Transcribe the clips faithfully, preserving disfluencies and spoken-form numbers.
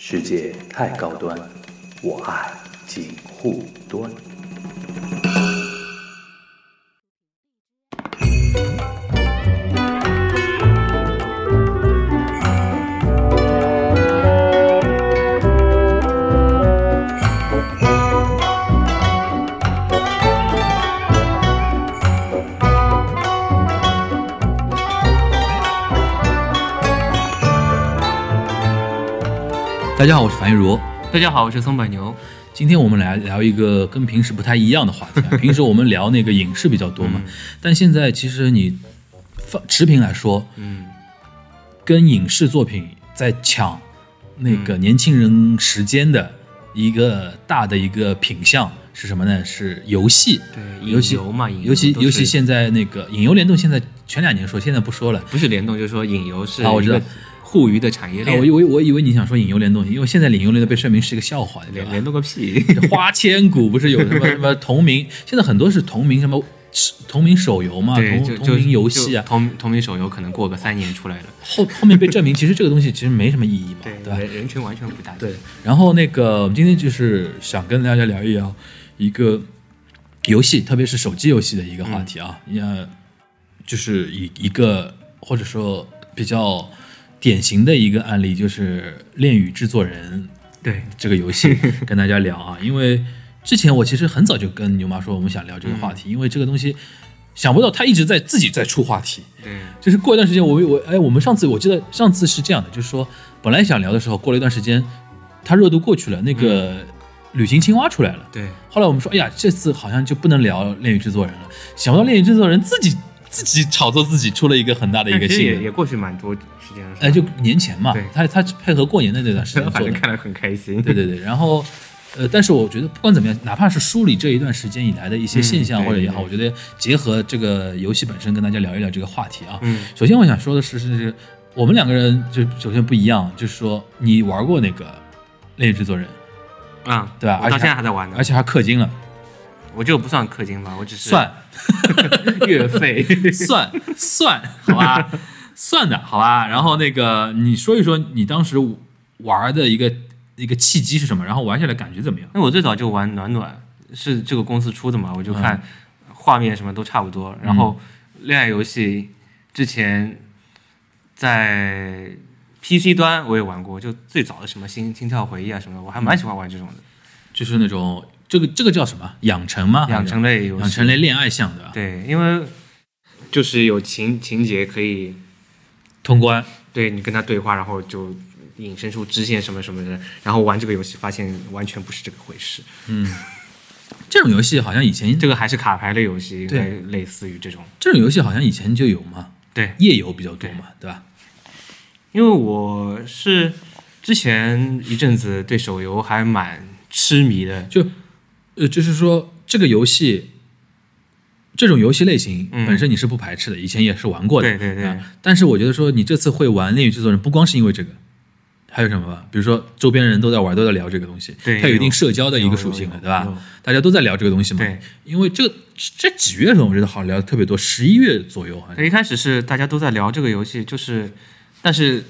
世界太高端，我爱锦护端。大家好，我是樊玉茹。大家好，我是松柏牛。今天我们来聊一个跟平时不太一样的话题、啊、平时我们聊那个影视比较多嘛，嗯、但现在其实你持平来说，嗯，跟影视作品在抢那个年轻人时间的一个大的一个品项是什么呢？是游戏。对，游戏游嘛，游戏游戏现在那个影游联动，现在前两年说，现在不说了，不是联动，就是说影游是啊，我知道。互娱的产业链、哎、我, 我, 我以为你想说影游联动，因为现在影游联动被说明是一个笑话，联联动个屁！花千骨不是有什么什么同名，现在很多是同名什么同名手游嘛，同同名游戏啊，同同名手游可能过个三年出来了，后后面被证明其实这个东西其实没什么意义嘛，对, 对吧？人群完全不大。对，然后那个我们今天就是想跟大家聊一聊一个游戏，特别是手机游戏的一个话题啊，嗯、就是一一个或者说比较。典型的一个案例就是恋与制作人，对这个游戏跟大家聊啊，因为之前我其实很早就跟牛妈说我们想聊这个话题，嗯、因为这个东西想不到他一直在自己在出话题，嗯，就是过一段时间我我哎我们上次我记得上次是这样的，就是说本来想聊的时候过了一段时间，他热度过去了，那个旅行青蛙出来了，对、嗯，后来我们说哎呀这次好像就不能聊恋与制作人了，想不到恋与制作人自己。自己炒作自己出了一个很大的一个新闻，也过去蛮多时间了，哎，就年前嘛，他他配合过年的那段时间做的，反正看得很开心。对对对，然后，呃，但是我觉得不管怎么样，哪怕是梳理这一段时间以来的一些现象或者也好，嗯、我觉得结合这个游戏本身跟大家聊一聊这个话题啊。嗯、首先我想说的是，是我们两个人就首先不一样，就是说你玩过那个《恋与制作人》啊，对吧？我到现在还在玩呢，而且还氪金了。我就不算氪金吧，我只是算月费算算好吧，算的好吧。然后那个你说一说你当时玩的一个一个契机是什么？然后玩下来感觉怎么样？那我最早就玩暖暖，是这个公司出的嘛，我就看画面什么都差不多。嗯、然后恋爱游戏之前在 P C 端我也玩过，就最早的什么心心跳回忆啊什么的，我还蛮喜欢玩这种的，就是那种。这个这个叫什么？养成吗？养成类游戏，养成类恋爱向的。对，因为就是有情情节可以通关，对你跟他对话，然后就引申出支线什么什么的。然后玩这个游戏，发现完全不是这个回事。嗯，这种游戏好像以前这个还是卡牌类游戏，对，类似于这种。这种游戏好像以前就有嘛？对，页游比较多嘛，对，对吧？因为我是之前一阵子对手游还蛮痴迷的，就。呃，就是说这个游戏，这种游戏类型、嗯、本身你是不排斥的，以前也是玩过的，对对对、啊。但是我觉得说你这次会玩《恋与制作人》，不光是因为这个，还有什么吧？比如说周边人都在玩，都在聊这个东西，它有一定社交的一个属性了，对吧？大家都在聊这个东西嘛。对，因为这这几月份我觉得好像聊的特别多，十一月左右好像。一开始是大家都在聊这个游戏，就是，但是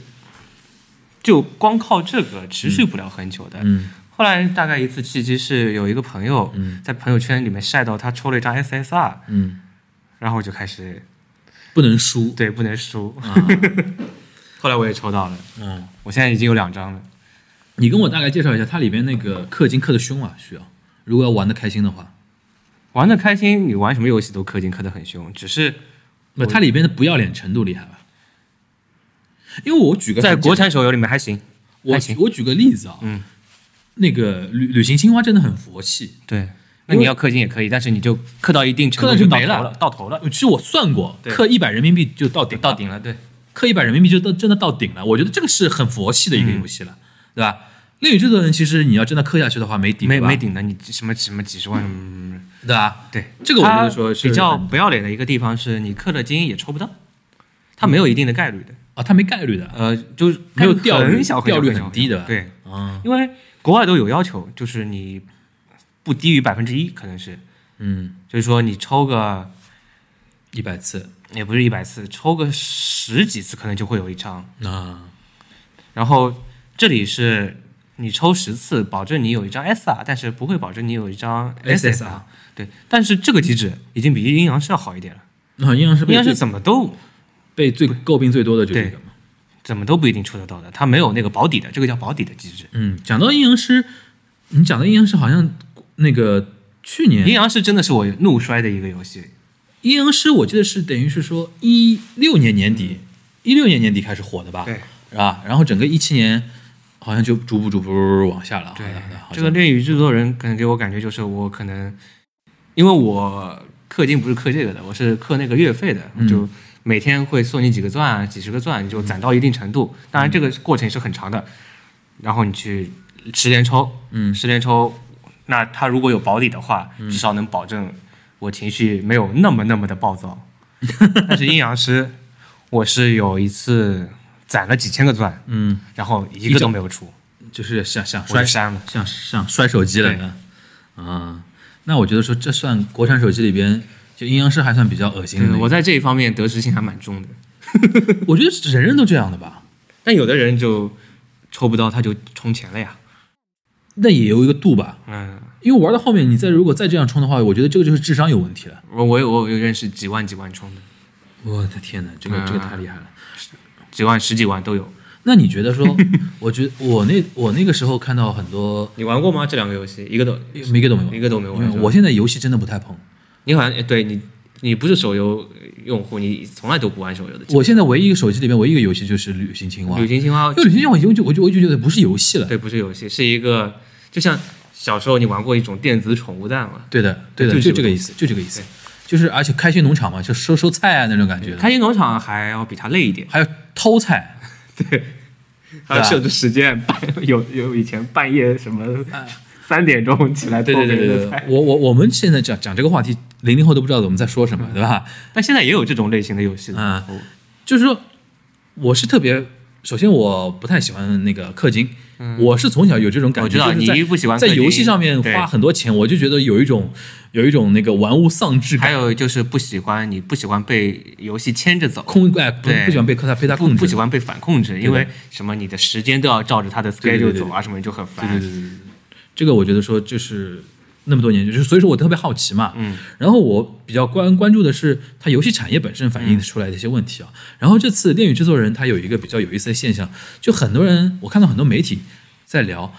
就光靠这个持续不了很久的。嗯。嗯后来大概一次契机是有一个朋友在朋友圈里面晒到他抽了一张 S S R， 嗯，然后我就开始不能输，对，不能输啊。后来我也抽到了，嗯，我现在已经有两张了。你跟我大概介绍一下它里面那个氪金氪的凶啊，需要如果要玩的开心的话，玩的开心，你玩什么游戏都氪金氪的很凶，只是不，它里面的不要脸程度厉害吧？因为我举个在国产手游里面还行，我还行我举个例子啊，嗯。那个旅旅行青蛙真的很佛系，对，那你要氪金也可以，但是你就氪到一定程度就没了，到头了。其实我算过，氪一百人民币就到顶，到顶了，对，氪一百人民币就到真的到顶了。我觉得这个是很佛系的一个游戏了，嗯、对吧？恋与制作人其实你要真的氪下去的话，没顶，没没顶的，你什么什么几十万，嗯、对吧？对，这个我觉得说是比较不要脸的一个地方是你氪了金也抽不到，它没有一定的概率的啊，它没概率的，呃，就是没有掉率，掉率很低的，对，啊，因为。国外都有要求，就是你不低于百分之一，可能是，嗯，就是说你抽个一百次，也不是一百次，抽个十几次可能就会有一张啊。然后这里是你抽十次保证你有一张 S R， 但是不会保证你有一张 S S R。 对，但是这个机制已经比阴阳师要好一点了、啊、阴阳师阴阳师怎么都被最诟病最多的就是这个嘛，怎么都不一定出得到的，它没有那个保底的，这个叫保底的机制。嗯，讲到阴阳师，你讲到阴阳师好像那个去年阴阳师真的是我怒摔的一个游戏。阴阳师我记得是等于是说一六年年底一六、嗯、年年底开始火的吧，对，是吧？然后整个一七年好像就逐步逐步往下了。对，这个恋与制作人可能给我感觉就是我可能因为我氪金不是氪这个的，我是氪那个月费的、嗯、就每天会送你几个钻几十个钻，你就攒到一定程度、嗯、当然这个过程也是很长的，然后你去十连抽，嗯，十连抽，那他如果有保底的话、嗯、至少能保证我情绪没有那么那么的暴躁。但是阴阳师我是有一次攒了几千个钻，嗯，然后一个都没有出，就是想想摔山了，像像摔手机了呢。啊，那我觉得说这算国产手机里边，就阴阳师还算比较恶心的。我在这一方面得失心还蛮重的。我觉得人人都这样的吧，但有的人就抽不到他就充钱了呀，那也有一个度吧。嗯，因为玩到后面，你再如果再这样充的话，我觉得这个就是智商有问题了。我我有我有认识几万几万充的，我的天哪，这个、嗯、这个太厉害了。几万十几万都有。那你觉得说我觉得我那我那个时候看到很多你玩过吗？这两个游戏一个都一个都没有，一个都没有。我现在游戏真的不太碰。你好像对你你不是手游用户，你从来都不玩手游的。我现在唯一一个手机里面唯一一个游戏就是旅行青蛙。旅行青蛙，就旅行青蛙，我就我就我就觉得不是游戏了。对，不是游戏，是一个就像小时候你玩过一种电子宠物蛋嘛。对的，对的，就这个意思，就这个意思。就是而且开心农场嘛，就收收菜啊那种感觉。开心农场还要比它累一点，还有偷菜，对，还有设置时间，有有以前半夜什么三点钟起来偷别人的菜。对对对对，我我我们现在讲讲这个话题，零零后都不知道我们在说什么，对吧？但现在也有这种类型的游戏啊、嗯，就是说，我是特别，首先我不太喜欢那个氪金。我是从小有这种感觉，我知道你不喜欢在游戏上面花很多钱，我就觉得有一种有一种那个玩物丧志感。还有就是不喜欢你不喜欢被游戏牵着走，控哎不不喜欢被它被它控制，不喜欢被反控制，因为什么你的时间都要照着它的 schedule 走啊什么，就很烦。对对对对，这个我觉得说就是那么多年，就是所以说我特别好奇嘛，嗯，然后我比较关关注的是它游戏产业本身反映出来的一些问题啊。嗯、然后这次《恋与制作人》它有一个比较有意思的现象，就很多人我看到很多媒体在聊，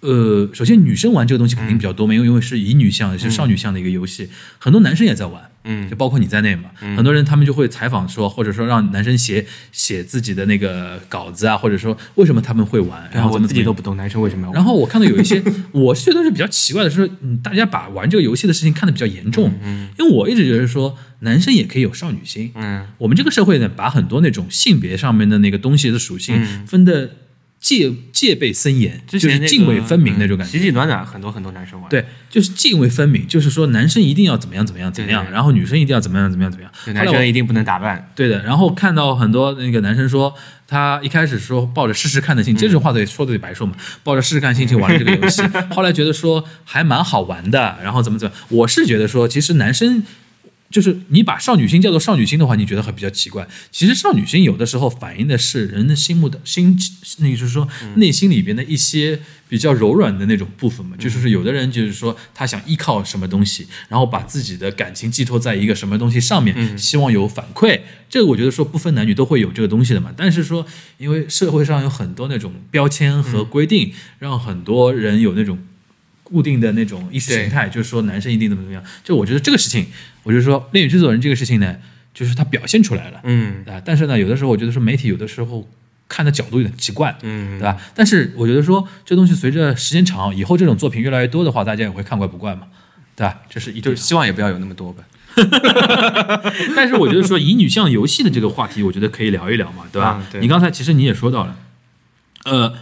呃，首先女生玩这个东西肯定比较多嘛，因为、嗯、因为是以女向是少女向的一个游戏，嗯、很多男生也在玩，嗯，就包括你在内嘛，嗯、很多人他们就会采访说，或者说让男生写写自己的那个稿子啊，或者说为什么他们会玩，然后我自己都不懂男生为什么要玩。然后我看到有一些，我觉得是比较奇怪的是，大家把玩这个游戏的事情看得比较严重，嗯嗯、因为我一直觉得说男生也可以有少女心，嗯，我们这个社会呢，把很多那种性别上面的那个东西的属性分的、嗯。戒戒备森严，之前那个、就是泾渭分明那种感觉。喜喜、嗯、暖暖，很多很多男生玩。对，就是泾渭分明，就是说男生一定要怎么样怎么样怎么样，对对对，然后女生一定要怎么样怎么样怎么样。男生一定不能打扮。对的，然后看到很多那个男生说，他一开始说抱着试试看的心，嗯、这种话得说的白说嘛，抱着试试看心情玩这个游戏，后来觉得说还蛮好玩的，然后怎么怎么，我是觉得说其实男生。就是你把少女心叫做少女心的话，你觉得很比较奇怪。其实少女心有的时候反映的是人的心目的心，那就是说内心里边的一些比较柔软的那种部分嘛。嗯、就是有的人就是说他想依靠什么东西，然后把自己的感情寄托在一个什么东西上面，嗯、希望有反馈。这个我觉得说不分男女都会有这个东西的嘛。但是说，因为社会上有很多那种标签和规定，嗯、让很多人有那种。固定的那种意识形态，就是说男生一定怎么怎么样，就我觉得这个事情，我就说恋与制作人这个事情呢，就是他表现出来了，嗯啊，但是呢，有的时候我觉得说媒体有的时候看的角度有点奇怪，嗯，对吧？但是我觉得说这东西随着时间长，以后这种作品越来越多的话，大家也会看怪不怪嘛，对吧？这是一对，希望也不要有那么多吧。但是我觉得说以女向游戏的这个话题，我觉得可以聊一聊嘛，对吧？嗯、对，你刚才其实你也说到了，呃，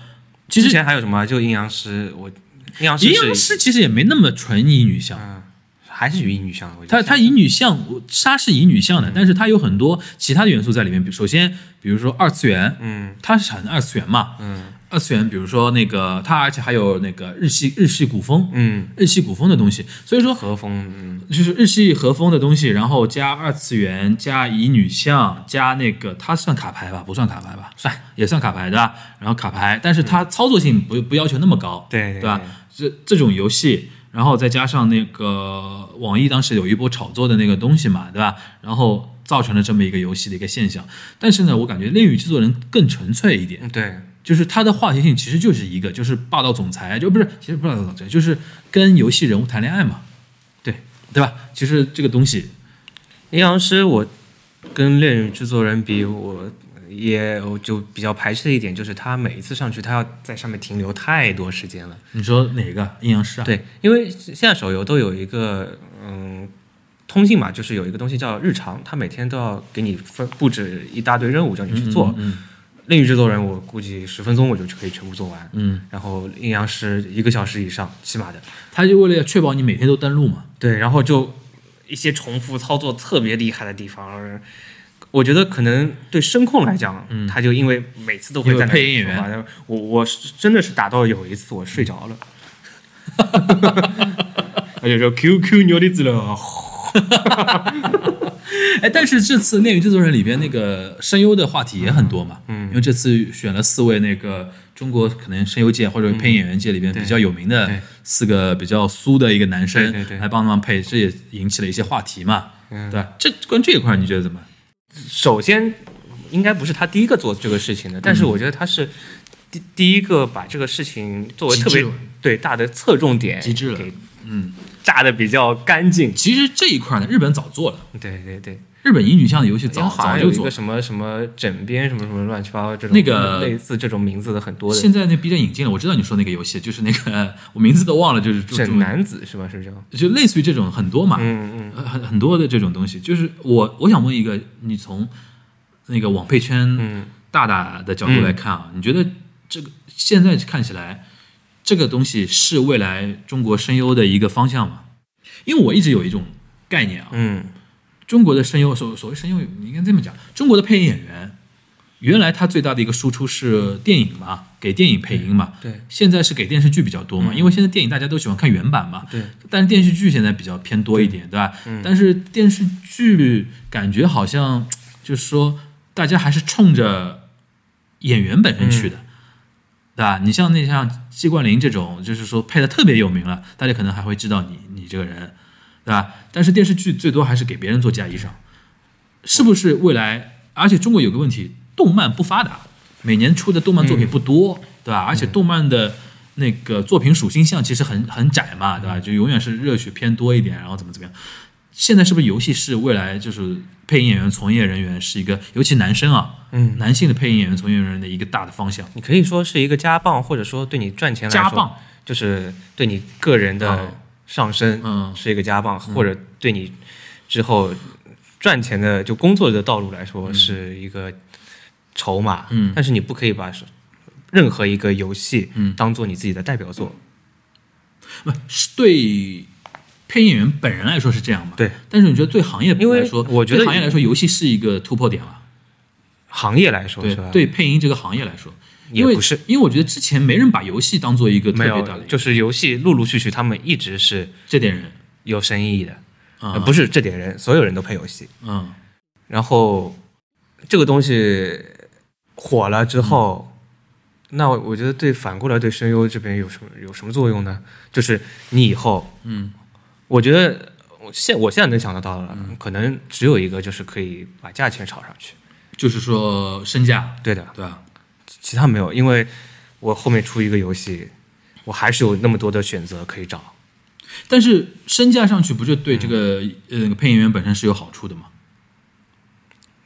其实之前还有什么就阴阳师我。阴阳师其实也没那么纯以女向、嗯，还是以女向。它它以女向，它是以女向的，嗯、但是它有很多其他的元素在里面。首先，比如说二次元，嗯，它是很二次元嘛，嗯，二次元，比如说那个它，而且还有那个日系日系古风，嗯，日系古风的东西，所以说和风，嗯，就是日系和风的东西，然后加二次元，加乙女向，加那个它算卡牌吧？不算卡牌吧？算也算卡牌的，然后卡牌，但是它操作性不、嗯、不要求那么高，对 对, 对, 对吧？这这种游戏。然后再加上那个网易当时有一波炒作的那个东西嘛，对吧？然后造成了这么一个游戏的一个现象。但是呢，我感觉恋与制作人更纯粹一点，对，就是他的话题性其实就是一个，就是霸道总裁，就不是，其实不是霸道总裁，就是跟游戏人物谈恋爱嘛，对，对吧？其实这个东西，阴阳师我跟恋与制作人比，我也我就比较排斥的一点就是他每一次上去他要在上面停留太多时间了。你说哪个阴阳师啊？对，因为现在手游都有一个嗯通信嘛，就是有一个东西叫日常，他每天都要给你分布置一大堆任务叫你去做。嗯嗯嗯，另一制作人我估计十分钟我就可以全部做完，嗯，然后阴阳师一个小时以上起码的，他就为了确保你每天都登录嘛。对，然后就一些重复操作特别厉害的地方，我觉得可能对声控来讲，嗯，他就因为每次都会在那配音员嘛，我我真的是打到有一次我睡着了，而且说 Q Q 牛的字了，哎，但是这次《恋与制作人》里边那个声优的话题也很多嘛，嗯，因为这次选了四位那个中国可能声优界或者配音演员界里边比较有名的四个比较酥的一个男生来帮忙配，这也引起了一些话题嘛，嗯，对吧？这关于这一块你觉得怎么？首先应该不是他第一个做这个事情的，但是我觉得他是第第一个把这个事情作为特别对大的侧重点极致了，嗯，炸的比较干净。其实这一块呢，日本早做了，对对对，日本乙女向的游戏早早就做了，有一个什么什么枕边什么什么乱七八糟这种那个类似这种名字的很多的。现在那 B 站引进了，我知道你说那个游戏，就是那个我名字都忘了，就是枕男子是吧？是这样，就类似于这种很多嘛，嗯嗯，很很多的这种东西。就是我我想问一个，你从那个网配圈大大的角度来看啊，嗯，你觉得这个现在看起来？这个东西是未来中国声优的一个方向吗？因为我一直有一种概念啊，嗯，中国的声优，所所谓声优，你应该这么讲，中国的配音演员，原来他最大的一个输出是电影嘛，给电影配音嘛，对，对，现在是给电视剧比较多嘛，嗯，因为现在电影大家都喜欢看原版嘛，对，但是电视剧现在比较偏多一点，对吧？嗯，但是电视剧感觉好像就是说，大家还是冲着演员本身去的。嗯，对吧？你像那像季冠霖这种，就是说配的特别有名了，大家可能还会知道你你这个人，对吧？但是电视剧最多还是给别人做嫁衣裳，是不是未来？而且中国有个问题，动漫不发达，每年出的动漫作品不多，嗯，对吧？而且动漫的那个作品属性项其实很很窄嘛，对吧？就永远是热血偏多一点，然后怎么怎么样？现在是不是游戏是未来就是配音演员从业人员是一个，尤其男生啊，嗯，男性的配音演员从业人员的一个大的方向，你可以说是一个加棒，或者说对你赚钱来说加棒，就是对你个人的上升是一个加棒，嗯嗯，或者对你之后赚钱的就工作的道路来说是一个筹码，嗯，但是你不可以把任何一个游戏当做你自己的代表作，不，嗯，是对配音演员本人来说是这样嘛？对，但是你觉得对行业来说，我觉得对行业来说，游戏是一个突破点了。行业来说，对，是吧？对配音这个行业来说，也不是，因为我觉得之前没人把游戏当做一个特别大的，就是游戏陆陆续续他们一直是这点人有生意的，嗯，呃，不是这点人，所有人都配游戏，嗯，然后这个东西火了之后。嗯，那我觉得对反过来对声优这边有什么有什么作用呢？就是你以后，嗯，我觉得我现我现在能想得到的，嗯，可能只有一个，就是可以把价钱炒上去，就是说身价，对的，对吧？其他没有，因为我后面出一个游戏，我还是有那么多的选择可以找。但是身价上去，不就对这个，嗯，呃配音员本身是有好处的吗？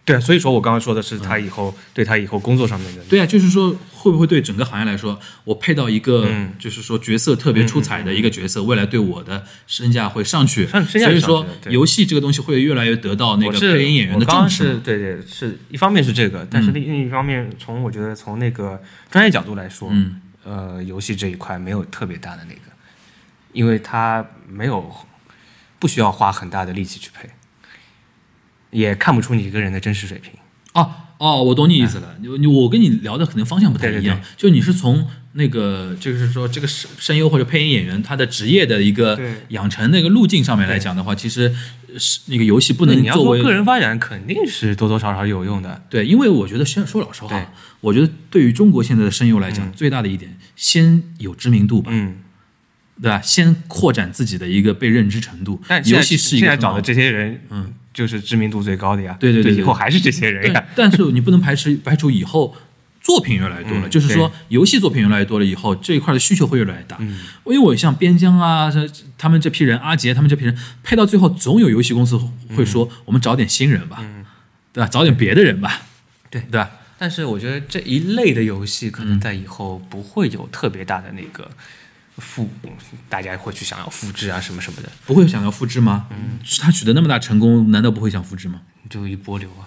对啊，所以说我刚刚说的是他以后，嗯，对他以后工作上面的，对啊，就是说会不会对整个行业来说，我配到一个，嗯，就是说角色特别出彩的一个角色，嗯嗯嗯，未来对我的身价会上去，上身价上去，所以说游戏这个东西会越来越得到那个配音演员的重视。是，对对，是一方面是这个，但是另一方面，嗯，从我觉得从那个专业角度来说，嗯，呃，游戏这一块没有特别大的那个，因为它没有不需要花很大的力气去配。也看不出你一个人的真实水平哦哦，我懂你意思了。你、哎、我跟你聊的可能方向不太一样，对对对，就你是从那个就是说这个声优或者配音演员他的职业的一个养成那个路径上面来讲的话，其实是那个游戏不能作为你要说个人发展肯定是多多少少有用的。对，因为我觉得先说老实话，我觉得对于中国现在的声优来讲，嗯、最大的一点先有知名度吧。嗯，对吧？先扩展自己的一个被认知程度，但游戏是一个现在找的这些人，嗯，就是知名度最高的呀。对对 对, 对, 对，以后还是这些人呀。但是你不能排除排除以后作品越来越多了，嗯、就是说游戏作品越来越多了以后，这一块的需求会越来越大。嗯、因为我像边疆啊，他们这批人，阿杰他们这批人，配到最后总有游戏公司会说，嗯、我们找点新人吧，嗯、对吧？找点别的人吧，对对吧？但是我觉得这一类的游戏可能在以后不会有特别大的那个。嗯复大家会去想要复制啊什么什么的，不会想要复制吗？嗯，他取得那么大成功，难道不会想复制吗？就一波流啊！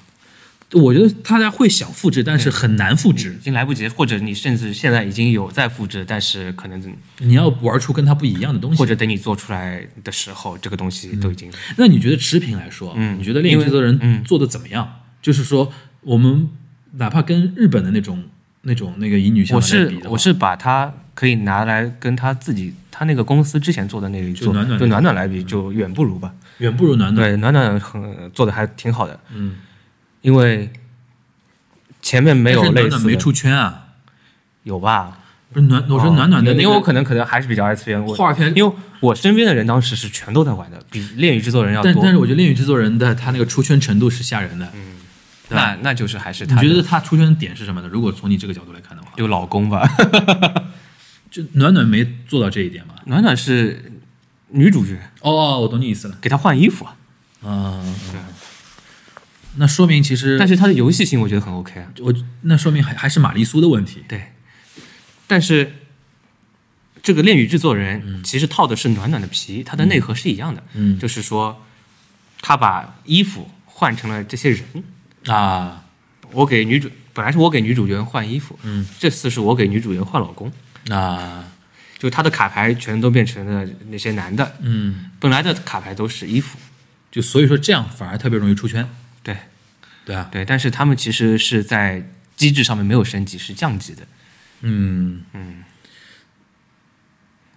我觉得大家会想复制，但是很难复制，已经来不及，或者你甚至现在已经有在复制，但是可能你要玩出跟它不一样的东西，或者等你做出来的时候，这个东西都已经……嗯、那你觉得持平来说，嗯，你觉得猎鹰制作人做的怎么样？嗯、就是说，我们哪怕跟日本的那种、那种、那个乙女向的比的话，我是我是把它。可以拿来跟他自己他那个公司之前做的那一做就暖暖就暖暖来比，就远不如吧，远不如暖暖。对，暖暖很做的还挺好的，嗯，因为前面没有类似的。但是暖暖没出圈啊？有吧？不是暖，我说暖暖的那个，因为我可能可能还是比较 S 边。画片，因为我身边的人当时是全都在玩的，比恋与制作人要多。但但是我觉得恋与制作人的他那个出圈程度是吓人的，嗯。那那就是还是他你觉得他出圈的点是什么呢？如果从你这个角度来看的话，有老公吧。就暖暖没做到这一点嘛？暖暖是女主角哦，我懂你意思了，给她换衣服啊，嗯，嗯那说明其实，但是她的游戏性我觉得很 OK 啊，我那说明还还是玛丽苏的问题，对，但是这个恋与制作人、嗯、其实套的是暖暖的皮，它的内核是一样的，嗯，就是说他把衣服换成了这些人啊，我给女主本来是我给女主角换衣服，嗯，这次是我给女主角换老公。啊，就他的卡牌全都变成了那些男的，嗯，本来的卡牌都是衣服，就所以说这样反而特别容易出圈，对，对啊，对，但是他们其实是在机制上面没有升级，是降级的，嗯嗯，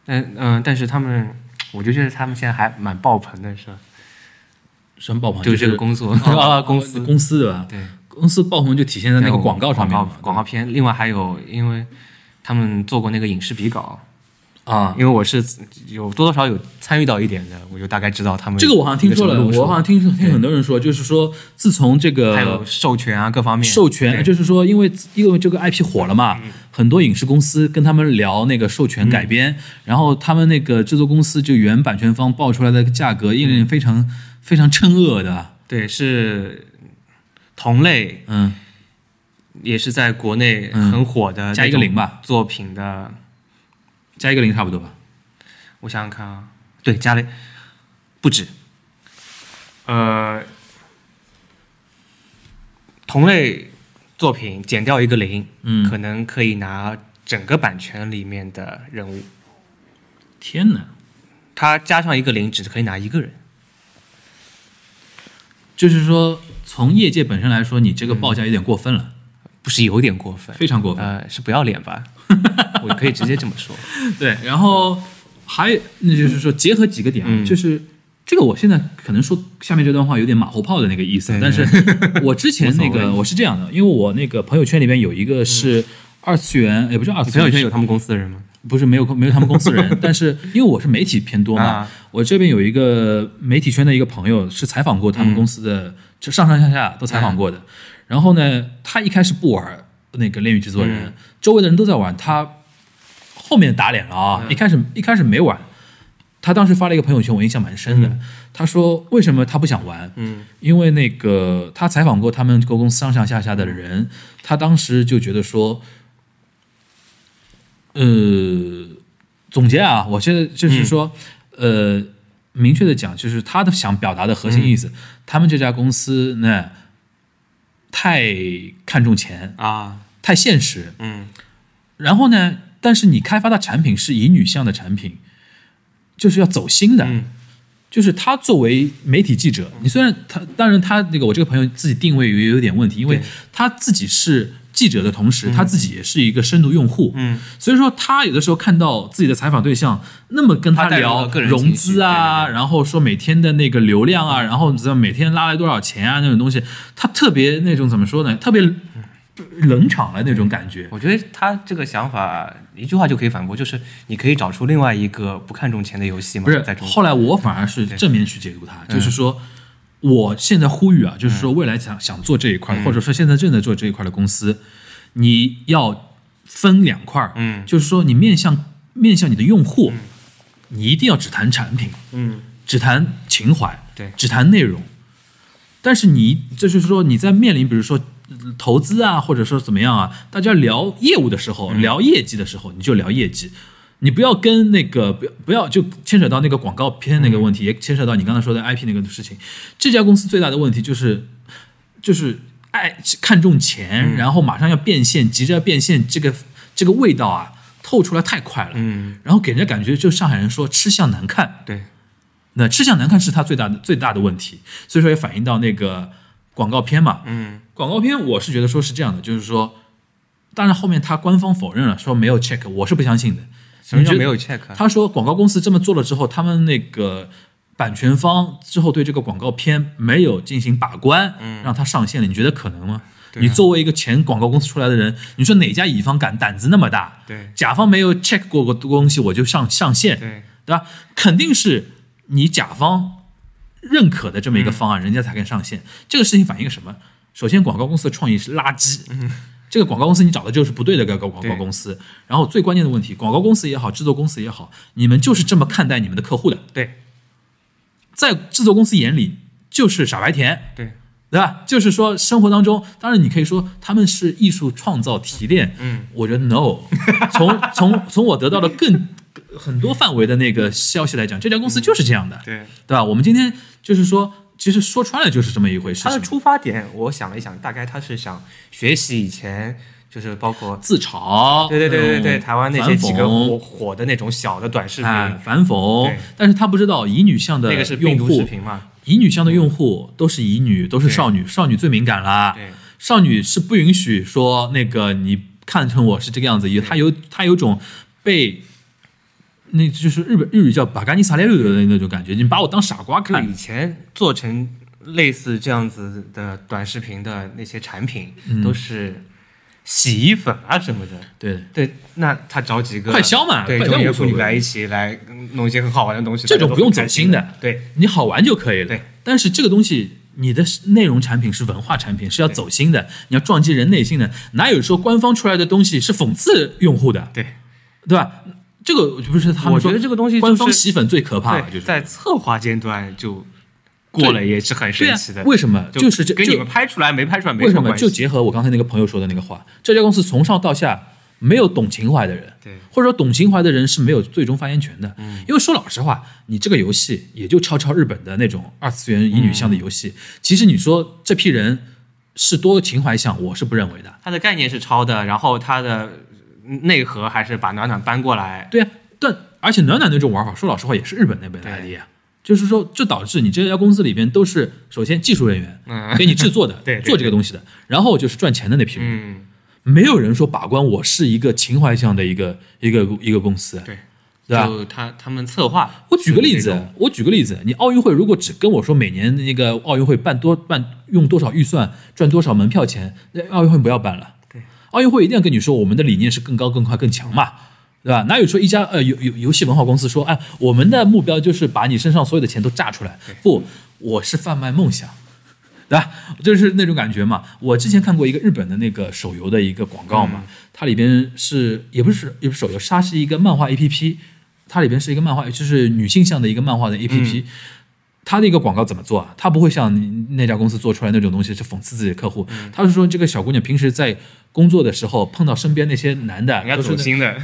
但嗯、呃，但是他们，我就觉得他们现在还蛮爆棚的，是吧？什么爆棚？就是这个工作啊，公司公司对吧？对，公司爆棚就体现在那个广告上面，广告广告片，另外还有因为。他们做过那个影视笔稿啊，因为我是有多多少有参与到一点的，我就大概知道他们这个我好像听说了，我好像听听很多人说，就是说自从这个还有授权啊各方面授权，就是说因为因为这个 I P 火了嘛，嗯、很多影视公司跟他们聊那个授权改编，嗯、然后他们那个制作公司就原版权方报出来的价格，一定非常、嗯、非常称恶的，对，是同类，嗯。也是在国内很火的、嗯、加一个零吧作品的，加一个零差不多吧，我想想看啊，对，加了不止，呃，同类作品减掉一个零，嗯，可能可以拿整个版权里面的人物。天哪，他加上一个零，只可以拿一个人，就是说从业界本身来说，你这个报价有点过分了。嗯，不是有点过分，非常过分，呃，是不要脸吧？我可以直接这么说。对，然后还那就是说结合几个点，嗯、就是这个我现在可能说下面这段话有点马后炮的那个意思，嗯、但是我之前那个我是这样的，因为我那个朋友圈里边有一个是二次元，也、嗯、不是二次元，朋友圈有他们公司的人吗？不是，没有没有他们公司人，但是因为我是媒体偏多嘛，啊、我这边有一个媒体圈的一个朋友是采访过他们公司的，就、嗯、上上下下都采访过的。嗯然后呢，他一开始不玩那个《恋与制作人》，嗯，周围的人都在玩，他后面打脸了啊！嗯、一开始一开始没玩，他当时发了一个朋友圈，我印象蛮深的。嗯、他说为什么他不想玩？嗯，因为那个他采访过他们公司上上下下的人，他当时就觉得说，呃，总结啊，我觉得就是说，嗯、呃，明确的讲，就是他的想表达的核心意思，嗯、他们这家公司呢。太看重钱啊，太现实，嗯，然后呢，但是你开发的产品是乙女向的产品，就是要走心的，嗯、就是他作为媒体记者，你虽然他当然他那个我这个朋友自己定位也有点问题，因为他自己是记者的同时，他自己也是一个深度用户，嗯，所以说他有的时候看到自己的采访对象，那么跟他聊融资啊，对对对，然后说每天的那个流量啊，然后每天拉来多少钱啊那种东西，他特别那种怎么说呢？特别冷场了那种感觉。我觉得他这个想法一句话就可以反驳，就是你可以找出另外一个不看重钱的游戏吗？不是，在中后来我反而是正面去解读他，就是说。嗯，我现在呼吁啊，就是说未来想、嗯、想做这一块，或者说现在正在做这一块的公司，嗯、你要分两块，嗯，就是说你面向面向你的用户、嗯，你一定要只谈产品，嗯，只谈情怀，对，只谈内容。但是你就是说你在面临比如说投资啊，或者说怎么样啊，大家聊业务的时候，嗯、聊业绩的时候，你就聊业绩。你不要跟那个不要不要就牵扯到那个广告片那个问题、嗯、也牵扯到你刚才说的 I P 那个事情。这家公司最大的问题就是就是爱看重钱、嗯、然后马上要变现，急着要变现，这个这个味道啊透出来太快了，嗯，然后给人家感觉就上海人说吃相难看，对，那吃相难看是他最大的最大的问题，所以说也反映到那个广告片嘛，嗯，广告片我是觉得说是这样的，就是说当然后面他官方否认了，说没有 check， 我是不相信的。什么叫没有 check？ 他说广告公司这么做了之后，他们那个版权方之后对这个广告片没有进行把关，嗯，让它上线了，你觉得可能吗？啊、你作为一个前广告公司出来的人，你说哪家乙方敢胆子那么大？对，甲方没有 check 过个东西我就上上线，对，对吧？肯定是你甲方认可的这么一个方案，嗯、人家才敢上线。这个事情反映个什么？首先，广告公司的创意是垃圾。嗯，这个广告公司你找的就是不对的个广告公司，然后最关键的问题，广告公司也好，制作公司也好，你们就是这么看待你们的客户的。对，在制作公司眼里就是傻白甜，对，对吧？就是说生活当中，当然你可以说他们是艺术创造提炼，嗯，我觉得 no， 从从从我得到的更很多范围的那个消息来讲，这家公司就是这样的，嗯、对，对吧？我们今天就是说。其实说穿了就是这么一回事。他的出发点，我想了一想，大概他是想学习以前，就是包括自嘲，对对对对对，台湾那些几个火火的那种小的短视频，哎、反讽。但是他不知道乙女向的那个是病毒视频嘛？乙女向的用户都是乙女，都是少女，少女最敏感啦。少女是不允许说那个你看成我是这个样子，他有他有种被。那就是日本日语叫“把干尼撒列鲁”的那种感觉，你把我当傻瓜看。以前做成类似这样子的短视频的那些产品，嗯、都是洗衣粉啊什么的。对对，那他找几个快消嘛，对，中年妇女来一起来弄一些很好玩的东西。这种不用走心的，对，你好玩就可以了。对，但是这个东西，你的内容产品是文化产品，是要走心的，你要撞击人内心的。哪有说官方出来的东西是讽刺用户的？对，对吧？这个不是他们说，我觉得这个东西、就是、官方洗粉最可怕，就是在策划阶段就过了，也是很神奇的。啊、为什么？就是给你们拍出来没拍出来没什么关系。为什么？就结合我刚才那个朋友说的那个话，这家公司从上到下没有懂情怀的人，对，或者说懂情怀的人是没有最终发言权的。嗯、因为说老实话，你这个游戏也就抄抄日本的那种二次元乙女向的游戏，嗯、其实你说这批人是多情怀向，我是不认为的。他的概念是抄的，然后他的。内核还是把暖暖搬过来，对啊，但而且暖暖那种玩法，说老实话也是日本那边的 idea， 就是说，这导致你这家公司里边都是首先技术人员、嗯、给你制作的，对对对，做这个东西的，然后就是赚钱的那批人，嗯、没有人说把关我是一个情怀向的一个一个一个公司，对对吧？就他他们策划，我举个例子，我举个例子，你奥运会如果只跟我说每年那个奥运会办多办用多少预算赚多少门票钱，那奥运会不要办了。奥运会一定要跟你说，我们的理念是更高、更快、更强嘛，对吧？哪有说一家呃游游游戏文化公司说，哎，我们的目标就是把你身上所有的钱都榨出来？不，我是贩卖梦想，对吧？就是那种感觉嘛。我之前看过一个日本的那个手游的一个广告嘛，嗯、它里边是也不是也不是手游，它是一个漫画 A P P， 它里边是一个漫画，就是女性向的一个漫画的 A P P、嗯。他那个广告怎么做啊？他不会像那家公司做出来那种东西是讽刺自己的客户。嗯、他是说，这个小姑娘平时在工作的时候碰到身边那些男的，人家走心的，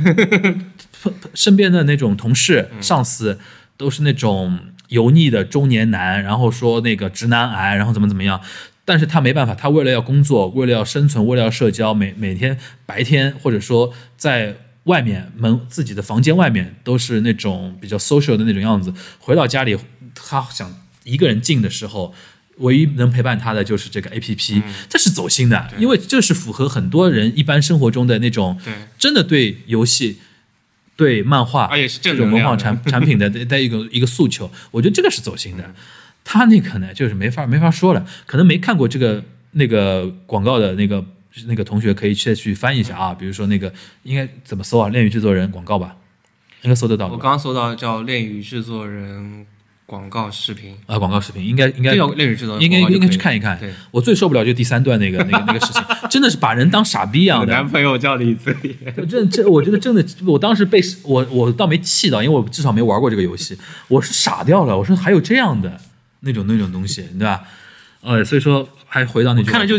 身边的那种同事、嗯、上司都是那种油腻的中年男，然后说那个直男癌，然后怎么怎么样。但是他没办法，他为了要工作，为了要生存，为了要社交，每每天白天或者说在。外面门自己的房间外面都是那种比较 social 的那种样子，回到家里他想一个人静的时候，唯一能陪伴他的就是这个 A P P、嗯、这是走心的，因为这是符合很多人一般生活中的那种真的对游戏对漫画、啊、也是这种文化 产, 产品的一 个, 一个诉求，我觉得这个是走心的、嗯、他那个呢就是没法没法说了，可能没看过这个那个广告的那个那个同学可以去去翻译一下啊，比如说那个应该怎么搜啊，恋与制作人广告吧，应该搜得到。我刚刚搜到叫恋与制作人广告视频啊、呃，广告视频应该应该应该应该去看一看。我最受不了就第三段那个那个那个事情，真的是把人当傻逼一样的。我男朋友叫李子野，这这我觉得真的，我当时被我我倒没气到，因为我至少没玩过这个游戏，我是傻掉了。我说还有这样的那种那种东西，对吧？呃，所以说还回到那句，看了就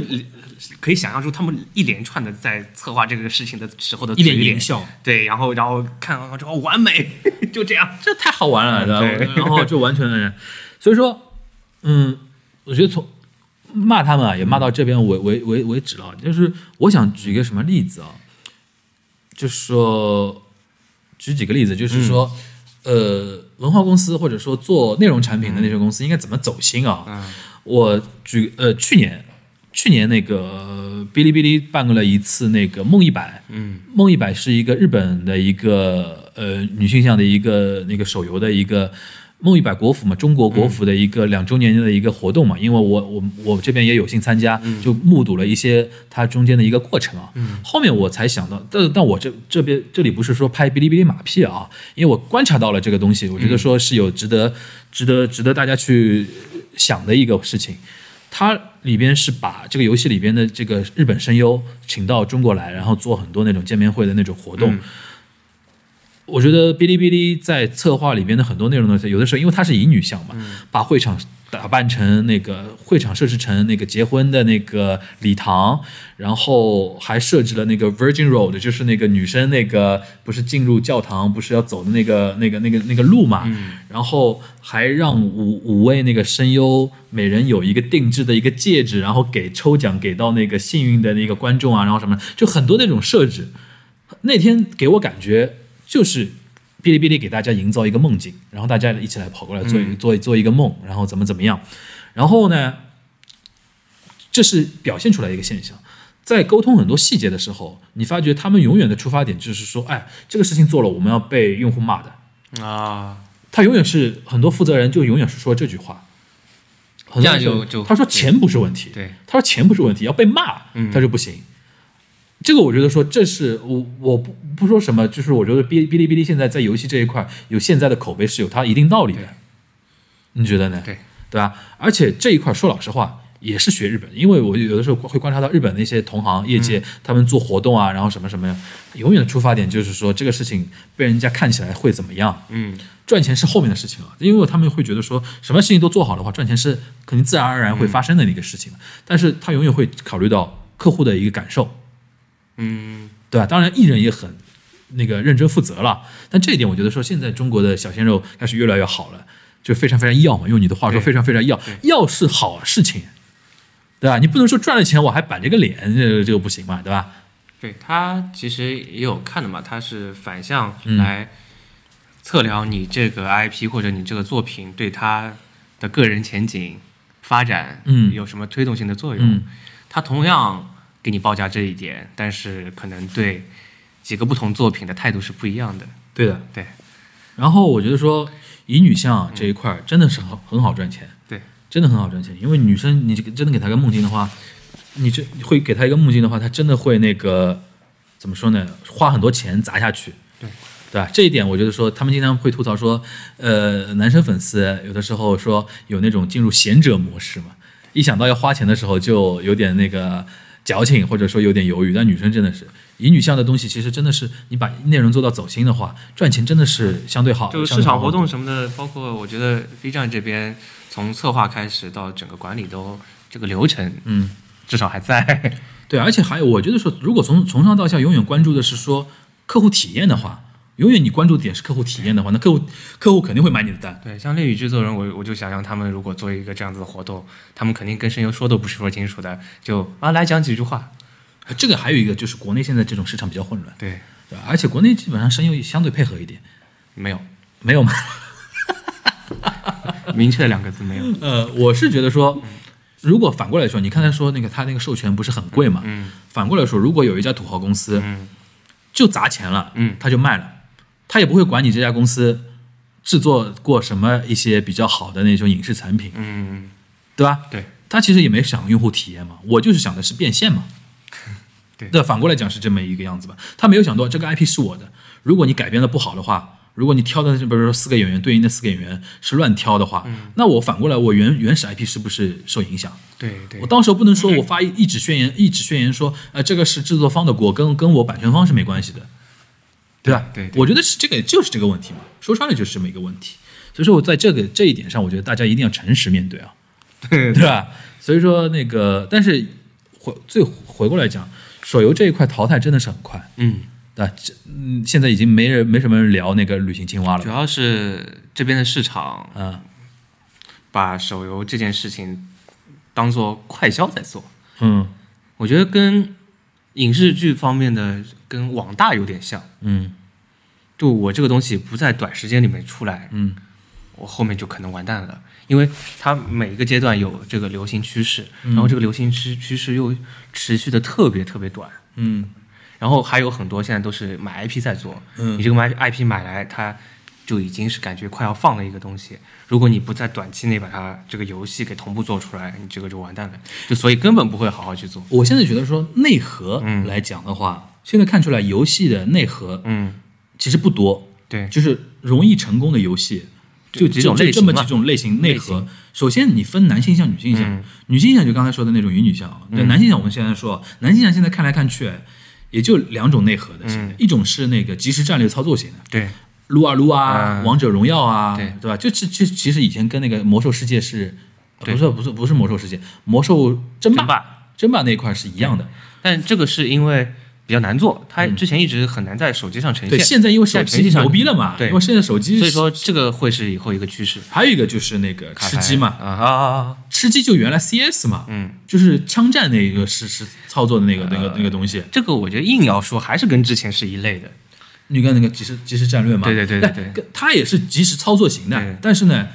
可以想象出他们一连串的在策划这个事情的时候的一脸淫笑，对，然后然后看完之后完美，就这样，这太好玩了，嗯、对，然后就完全，所以说，嗯，我觉得从骂他们啊，也骂到这边为为为为止了。就是我想举一个什么例子啊，就是说举几个例子，就是说，嗯、呃，文化公司或者说做内容产品的那些公司应该怎么走心啊？嗯、我举呃去年。去年那个哔哩哔哩办过了一次那个梦一百，嗯，梦一百是一个日本的一个呃女性向的一个那个手游的一个梦一百国服嘛，中国国服的一个两周年的一个活动嘛，因为我我我这边也有幸参加，就目睹了一些它中间的一个过程啊。嗯、后面我才想到，但但我这这边这里不是说拍哔哩哔哩马屁啊，因为我观察到了这个东西，我觉得说是有值得、嗯、值得值得大家去想的一个事情。它里边是把这个游戏里边的这个日本声优请到中国来，然后做很多那种见面会的那种活动。嗯、我觉得哔哩哔哩在策划里边的很多内容的，有的时候因为它是乙女向嘛、嗯，把会场打扮成那个会场设置成那个结婚的那个礼堂，然后还设置了那个 Virgin Road， 就是那个女生那个不是进入教堂不是要走的那个那个那个那个路嘛、嗯，然后还让五五位那个声优每人有一个定制的一个戒指，然后给抽奖给到那个幸运的那个观众啊，然后什么就很多那种设置。那天给我感觉就是。哔哩哔哩给大家营造一个梦境，然后大家一起来跑过来做、嗯、做做一个梦，然后怎么怎么样，然后呢，这是表现出来一个现象，在沟通很多细节的时候，你发觉他们永远的出发点就是说，哎，这个事情做了，我们要被用户骂的啊，他永远是很多负责人就永远是说这句话，这样就就他说钱不是问题，对，他说钱不是问题，要被骂、嗯、他就不行。这个我觉得说，这是我我不不说什么，就是我觉得哔哔哩哔哩现在在游戏这一块有现在的口碑是有它一定道理的，你觉得呢？对，对吧？而且这一块说老实话也是学日本，因为我有的时候会观察到日本那些同行业界、嗯、他们做活动啊，然后什么什么，永远的出发点就是说这个事情被人家看起来会怎么样，嗯，赚钱是后面的事情了，因为他们会觉得说什么事情都做好的话，赚钱是肯定自然而然会发生的一个事情、嗯、但是他永远会考虑到客户的一个感受。嗯，对吧？当然，艺人也很那个认真负责了，但这一点我觉得说，现在中国的小鲜肉开始越来越好了，就非常非常要嘛，用你的话说，非常非常要，要是好事情，对吧？你不能说赚了钱我还板这个脸，这这个不行嘛，对吧？对，他其实也有看的嘛，他是反向来测量你这个 I P 或者你这个作品对他的个人前景发展，嗯，有什么推动性的作用？嗯、他同样。给你报价这一点，但是可能对几个不同作品的态度是不一样的。对的，对。然后我觉得说，以女向这一块真的是很很好赚钱。对，真的很好赚钱，因为女生你真的给她个梦境的话，你这会给她一个梦境的话，她真的会那个怎么说呢？花很多钱砸下去。对，对吧？这一点我觉得说，他们经常会吐槽说，呃，男生粉丝有的时候说有那种进入贤者模式嘛，一想到要花钱的时候就有点那个。矫情或者说有点犹豫，但女生真的是以女向的东西，其实真的是你把内容做到走心的话，赚钱真的是相对好。就市场活动什么的，包括我觉得 B 站这边从策划开始到整个管理都这个流程，嗯，至少还在。对，而且还有我觉得说，如果从从上到下永远关注的是说客户体验的话，永远你关注点是客户体验的话，那客户客户肯定会买你的单。对，像恋与制作人，我我就想让他们如果做一个这样子的活动，他们肯定跟声优说都不是说清楚的，就啊来讲几句话。这个还有一个就是国内现在这种市场比较混乱，对，对而且国内基本上声优相对配合一点。没有，没有吗？明确两个字没有。呃，我是觉得说，如果反过来说，你刚才说那个他那个授权不是很贵嘛？嗯，反过来说，如果有一家土豪公司，嗯，就砸钱了，嗯，他就卖了，他也不会管你这家公司制作过什么一些比较好的那种影视产品，嗯，对吧？对，他其实也没想用户体验嘛，我就是想的是变现嘛。对，反过来讲是这么一个样子吧。他没有想到这个 I P 是我的，如果你改编的不好的话，如果你挑的比如说四个演员对应的四个演员是乱挑的话，嗯，那我反过来我 原, 原始 I P 是不是受影响？对对，我当时不能说我发一纸宣言，嗯，一纸宣言说，呃，这个是制作方的锅，跟跟我版权方是没关系的，对吧？ 对, 对, 对，我觉得是这个就是这个问题嘛，说穿了就是这么一个问题。所以说我在这个这一点上，我觉得大家一定要诚实面对啊，对对吧？所以说那个，但是回最回过来讲。手游这一块淘汰真的是很快，嗯，对，嗯，现在已经没人没什么人聊那个旅行青蛙了。主要是这边的市场，嗯，把手游这件事情当做快消在做，嗯，我觉得跟影视剧方面的跟网大有点像，嗯，就我这个东西不在短时间里面出来，嗯，我后面就可能完蛋了。因为它每一个阶段有这个流行趋势，然后这个流行趋势又持续的特别特别短，嗯，然后还有很多现在都是买 I P 在做，嗯，你这个买 I P 买来，它就已经是感觉快要放了一个东西，如果你不在短期内把它这个游戏给同步做出来，你这个就完蛋了，就所以根本不会好好去做。我现在觉得说内核来讲的话，嗯，现在看出来游戏的内核，嗯，其实不多，对，就是容易成功的游戏。就几种类型，这么几种类型内核。首先，你分男性向、女性向。嗯，女性向就刚才说的那种与女向，嗯，对，男性向我们现在说，男性向现在看来看去，也就两种内核的，嗯，一种是那个即时战略操作型的，对，撸啊撸啊，嗯，王者荣耀啊，对，对吧？就其其其实以前跟那个魔兽世界是，不是不是不是魔兽世界，魔兽争霸争霸那一块是一样的，但这个是因为。比较难做，它之前一直很难在手机上呈现。嗯，对，现在因为手机牛逼了嘛，对，因为现在手机，所以说这个会是以后一个趋势。还有一个就是那个吃鸡嘛，啊，吃鸡就原来 C S 嘛，嗯，就是枪战那个实时操作的那个、呃、那个那个东西。这个我觉得硬要说还是跟之前是一类的，你看那个即时即时战略嘛，对对对对对，它也是即时操作型的，对对对，但是呢，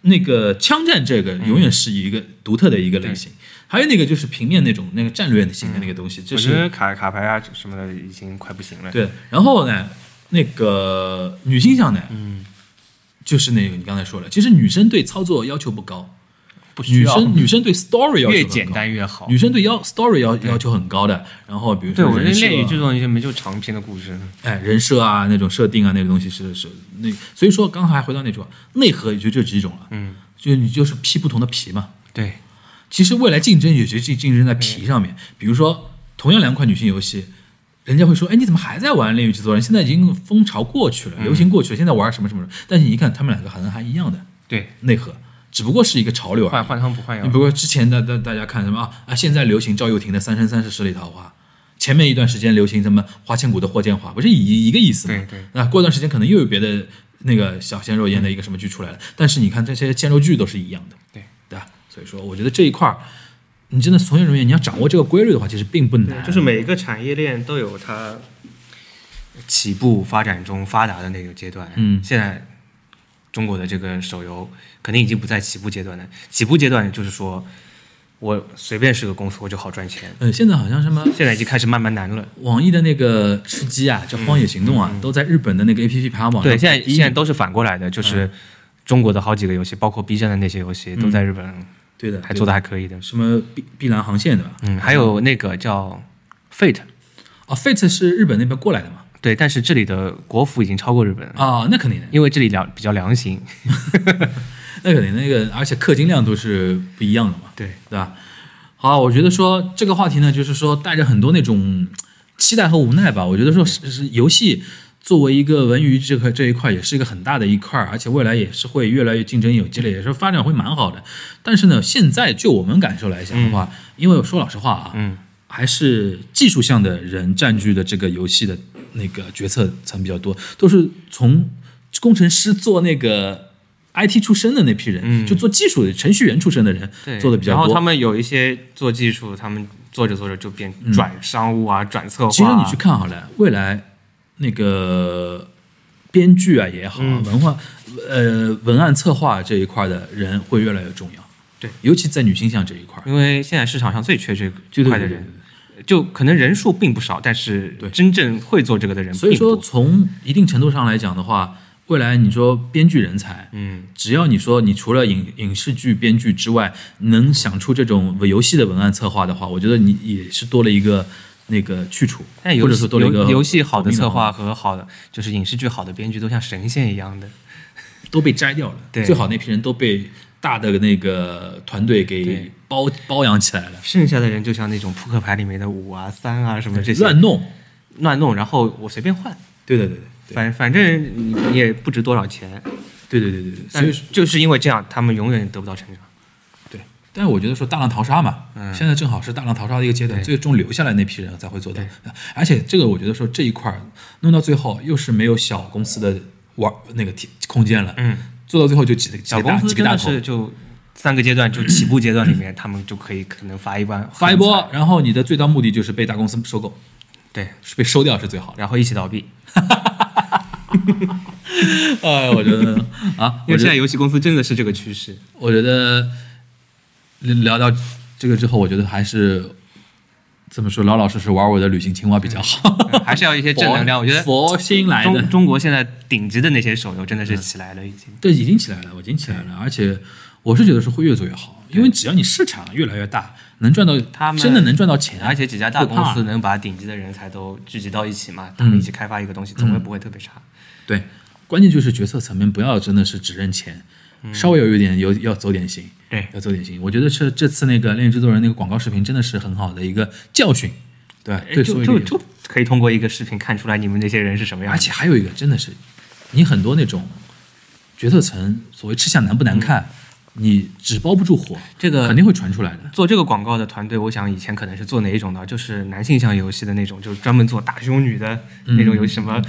那个枪战这个永远是一个独特的一个类型。嗯，还有那个就是平面那种那个战略型的那个东西，嗯，就是卡卡牌啊什么的已经快不行了。对，然后呢，那个女性向呢，嗯，就是那个你刚才说了，其实女生对操作要求不高，不需要，女生女生对 story 要求越简单越好，女生对要 story 要要求很高的。然后比如说，对，我觉得恋与这种一些没就长篇的故事，哎，人设啊那种设定啊那个东西是是那，所以说刚才回到那种内核也就这几种了，嗯，就你就是披不同的皮嘛，对。其实未来竞争也是竞争在皮上面，比如说同样两款女性游戏，人家会说，哎，你怎么还在玩恋与制作人？现在已经风潮过去了，流行过去了，现在玩什么什么？但是你一看，他们两个好像还一样的，对，内核只不过是一个潮流而已，换换汤不换药。不过之前的大大家看什么啊？啊，现在流行赵又廷的《三生三世十里桃花》，前面一段时间流行什么花千骨的霍建华，不是一一个意思吗？对对。那过段时间可能又有别的那个小鲜肉演的一个什么剧出来了，但是你看这些鲜肉剧都是一样的，对对吧？所以说我觉得这一块你真的从业人员你要掌握这个规律的话其实并不难，就是每一个产业链都有它起步发展中发达的那个阶段，嗯，现在中国的这个手游肯定已经不在起步阶段了，起步阶段就是说我随便是个公司我就好赚钱，嗯，现在好像什么现在已经开始慢慢难了，网易的那个吃鸡啊叫荒野行动啊，嗯嗯嗯，都在日本的那个 A P P 排行榜，对，现在现在都是反过来的，就是中国的好几个游戏，包括 B 站的那些游戏都在日本，嗯，对的，还做的还可以的，什么碧碧蓝航线的吧，嗯，还有那个叫 Fate， 哦 ，Fate 是日本那边过来的嘛？对，但是这里的国服已经超过日本了啊，哦，那肯定的，因为这里良比较良心，那肯定那个，而且氪金量都是不一样的嘛，对对吧？好，我觉得说这个话题呢，就是说带着很多那种期待和无奈吧。我觉得说是是游戏作为一个文娱这块这一块也是一个很大的一块，而且未来也是会越来越竞争有激烈，也是发展会蛮好的。但是呢，现在就我们感受来讲的话，嗯，因为我说老实话啊，嗯，还是技术向的人占据的这个游戏的那个决策层比较多，都是从工程师做那个 I T 出身的那批人，嗯，就做技术的程序员出身的人做的比较多。然后他们有一些做技术，他们做着做着就变转商务啊，嗯，转策划啊。其实你去看好了，未来。那个编剧啊也好，嗯、文化呃文案策划这一块的人会越来越重要。对，尤其在女性向这一块，因为现在市场上最缺这个块的人。对对对对对，就可能人数并不少，但是真正会做这个的人并不多。所以说从一定程度上来讲的话，未来你说编剧人才，嗯，只要你说你除了影影视剧编剧之外能想出这种游戏的文案策划的话，我觉得你也是多了一个那个去处，但或者说多了一个游戏好的策划和好的就是影视剧好的编剧都像神仙一样的都被摘掉了。对，最好那批人都被大的那个团队给包包养起来了，剩下的人就像那种扑克牌里面的五啊、三啊什么这些乱弄乱弄，然后我随便换。对对对对，反反正你也不值多少钱。对对对对对，所以就是因为这样，他们永远得不到成长。对，但是我觉得说大浪淘沙嘛，嗯、现在正好是大浪淘沙的一个阶段，最终留下来那批人才会做到。而且这个我觉得说这一块弄到最后，又是没有小公司的玩那个空间了。嗯。做到最后就几个小公司真的是就三个阶段，就起步阶段里面，他们就可以可能发一波发一波，然后你的最大目的就是被大公司收购，对，是被收掉是最好的，然后一起倒闭。哎，我觉得啊，因为现在游戏公司真的是这个趋势。我觉得聊到这个之后，我觉得还是怎么说，老老实实玩我的旅行青蛙比较好，嗯、还是要一些正能量。我觉得佛心来的中中国现在顶级的那些手游真的是起来了，已经、嗯、对，已经起来了，我已经起来了。而且我是觉得是会越做越好，因为只要你市场越来越大，能赚到他们真的能赚到钱，而且几家大公司能把顶级的人才都聚集到一起嘛，他们一起开发一个东西，总会不会特别差。嗯、对，关键就是决策层面不要真的是只认钱。稍微有一点有要走点心，对，要走点心。我觉得是这次那个《恋与制作人》那个广告视频真的是很好的一个教训，对对，就就就可以通过一个视频看出来你们那些人是什么样的。而且还有一个真的是，你很多那种决策层所谓吃相难不难看，嗯、你纸包不住火，这个肯定会传出来的。做这个广告的团队，我想以前可能是做哪一种呢？就是男性向游戏的那种，就是专门做大胸女的那种游戏，嗯、什么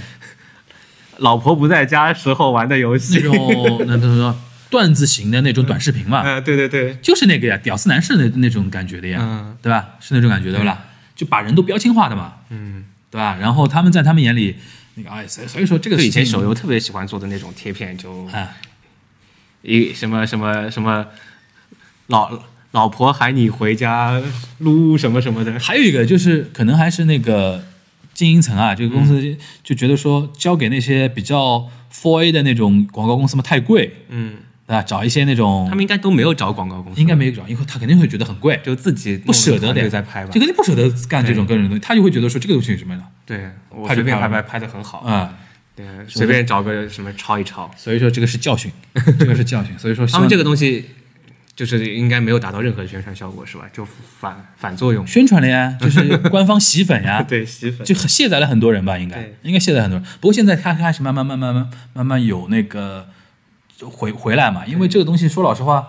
老婆不在家时候玩的游戏，那种那种。段子型的那种短视频嘛，嗯呃、对对对，就是那个呀，屌丝男士那那种感觉的呀，嗯、对吧？是那种感觉，对吧？就把人都标签化的嘛，嗯，对吧？然后他们在他们眼里，那个哎，所以说这个以前手游特别喜欢做的那种贴片，就一、嗯、什么什么什么老老婆喊你回家撸什么什么的。还有一个就是可能还是那个经营层啊，这个公司就觉得说交给那些比较 四 A 的那种广告公司嘛太贵，嗯。啊，找一些那种他们应该都没有找广告公司，应该没有找，因为他肯定会觉得很贵，就自己不舍得的在拍吧，就肯定不舍得干这种个人的东西，他就会觉得说这个东西有什么的，对我随便拍拍拍的很好啊，对，随便找个什么抄一抄，所以说这个是教训，这个是教训，所以说他们这个东西就是应该没有达到任何宣传效果，是吧？就反反作用宣传了呀，就是官方洗粉呀，对，洗粉就卸载了很多人吧，应该应该卸载很多人，不过现在他开始慢慢慢慢慢慢慢有那个。就回回来嘛，因为这个东西说老实话，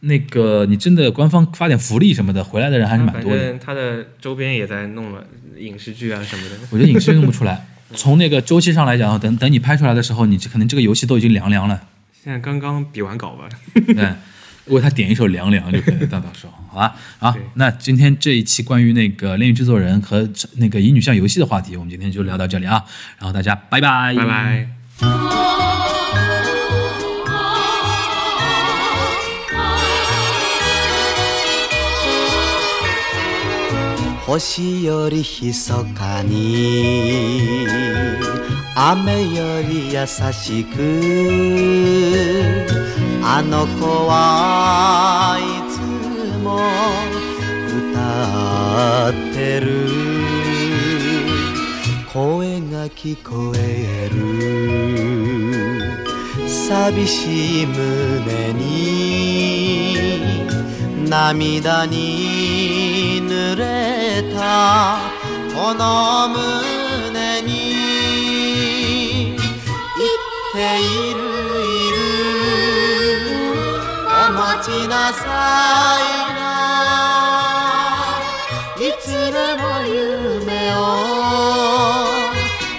那个你真的官方发点福利什么的，回来的人还是蛮多的。反正他的周边也在弄了影视剧啊什么的。我觉得影视剧弄不出来，从那个周期上来讲，等等你拍出来的时候，你可能这个游戏都已经凉凉了。现在刚刚比完稿吧。对，为他点一首《凉凉》就可以，到到时候好吧？啊，那今天这一期关于那个《恋与制作人》和那个乙女向游戏的话题，我们今天就聊到这里啊。然后大家拜拜，拜拜。星よりひそかに雨より優しくあの子はいつも歌ってる声が聞こえる寂しい胸に涙に濡れたこの胸に言っているいるお待ちなさいないつでも夢を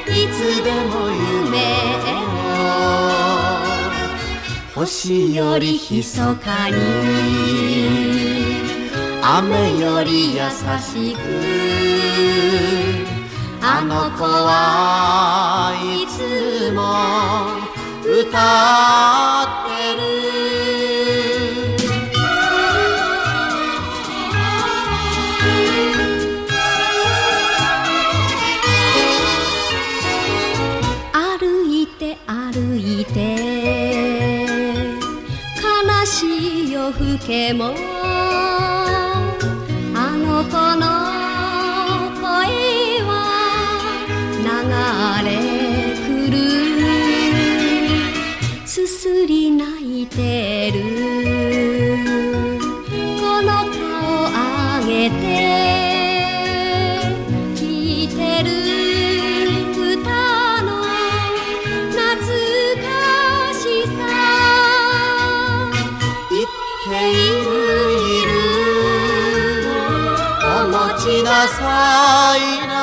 いつでも夢を星よりひそかに雨より優しくあの子はいつも歌ってる更けもあの子の声は流れくるすすり泣いてるこの顔上げて聞いてる歌の懐かしさいるいるお持ちなさいな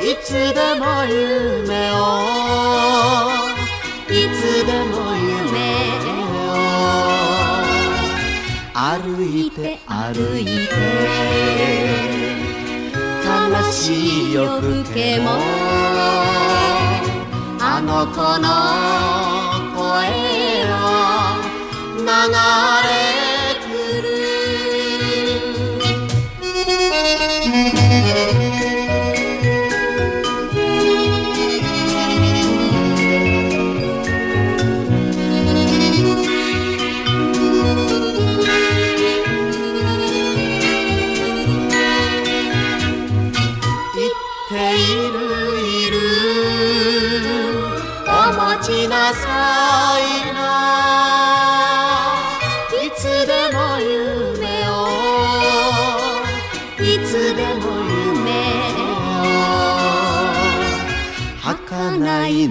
いつでも夢をいつでも夢を歩いて歩いて悲しい夜更けもあの子の声を流れ来る言っているいるお持ちなさい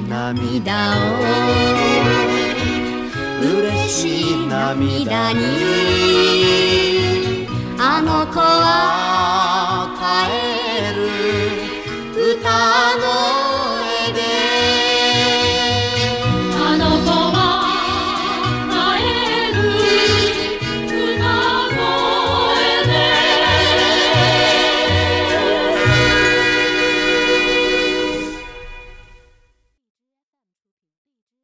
涙を嬉しい涙にあの子は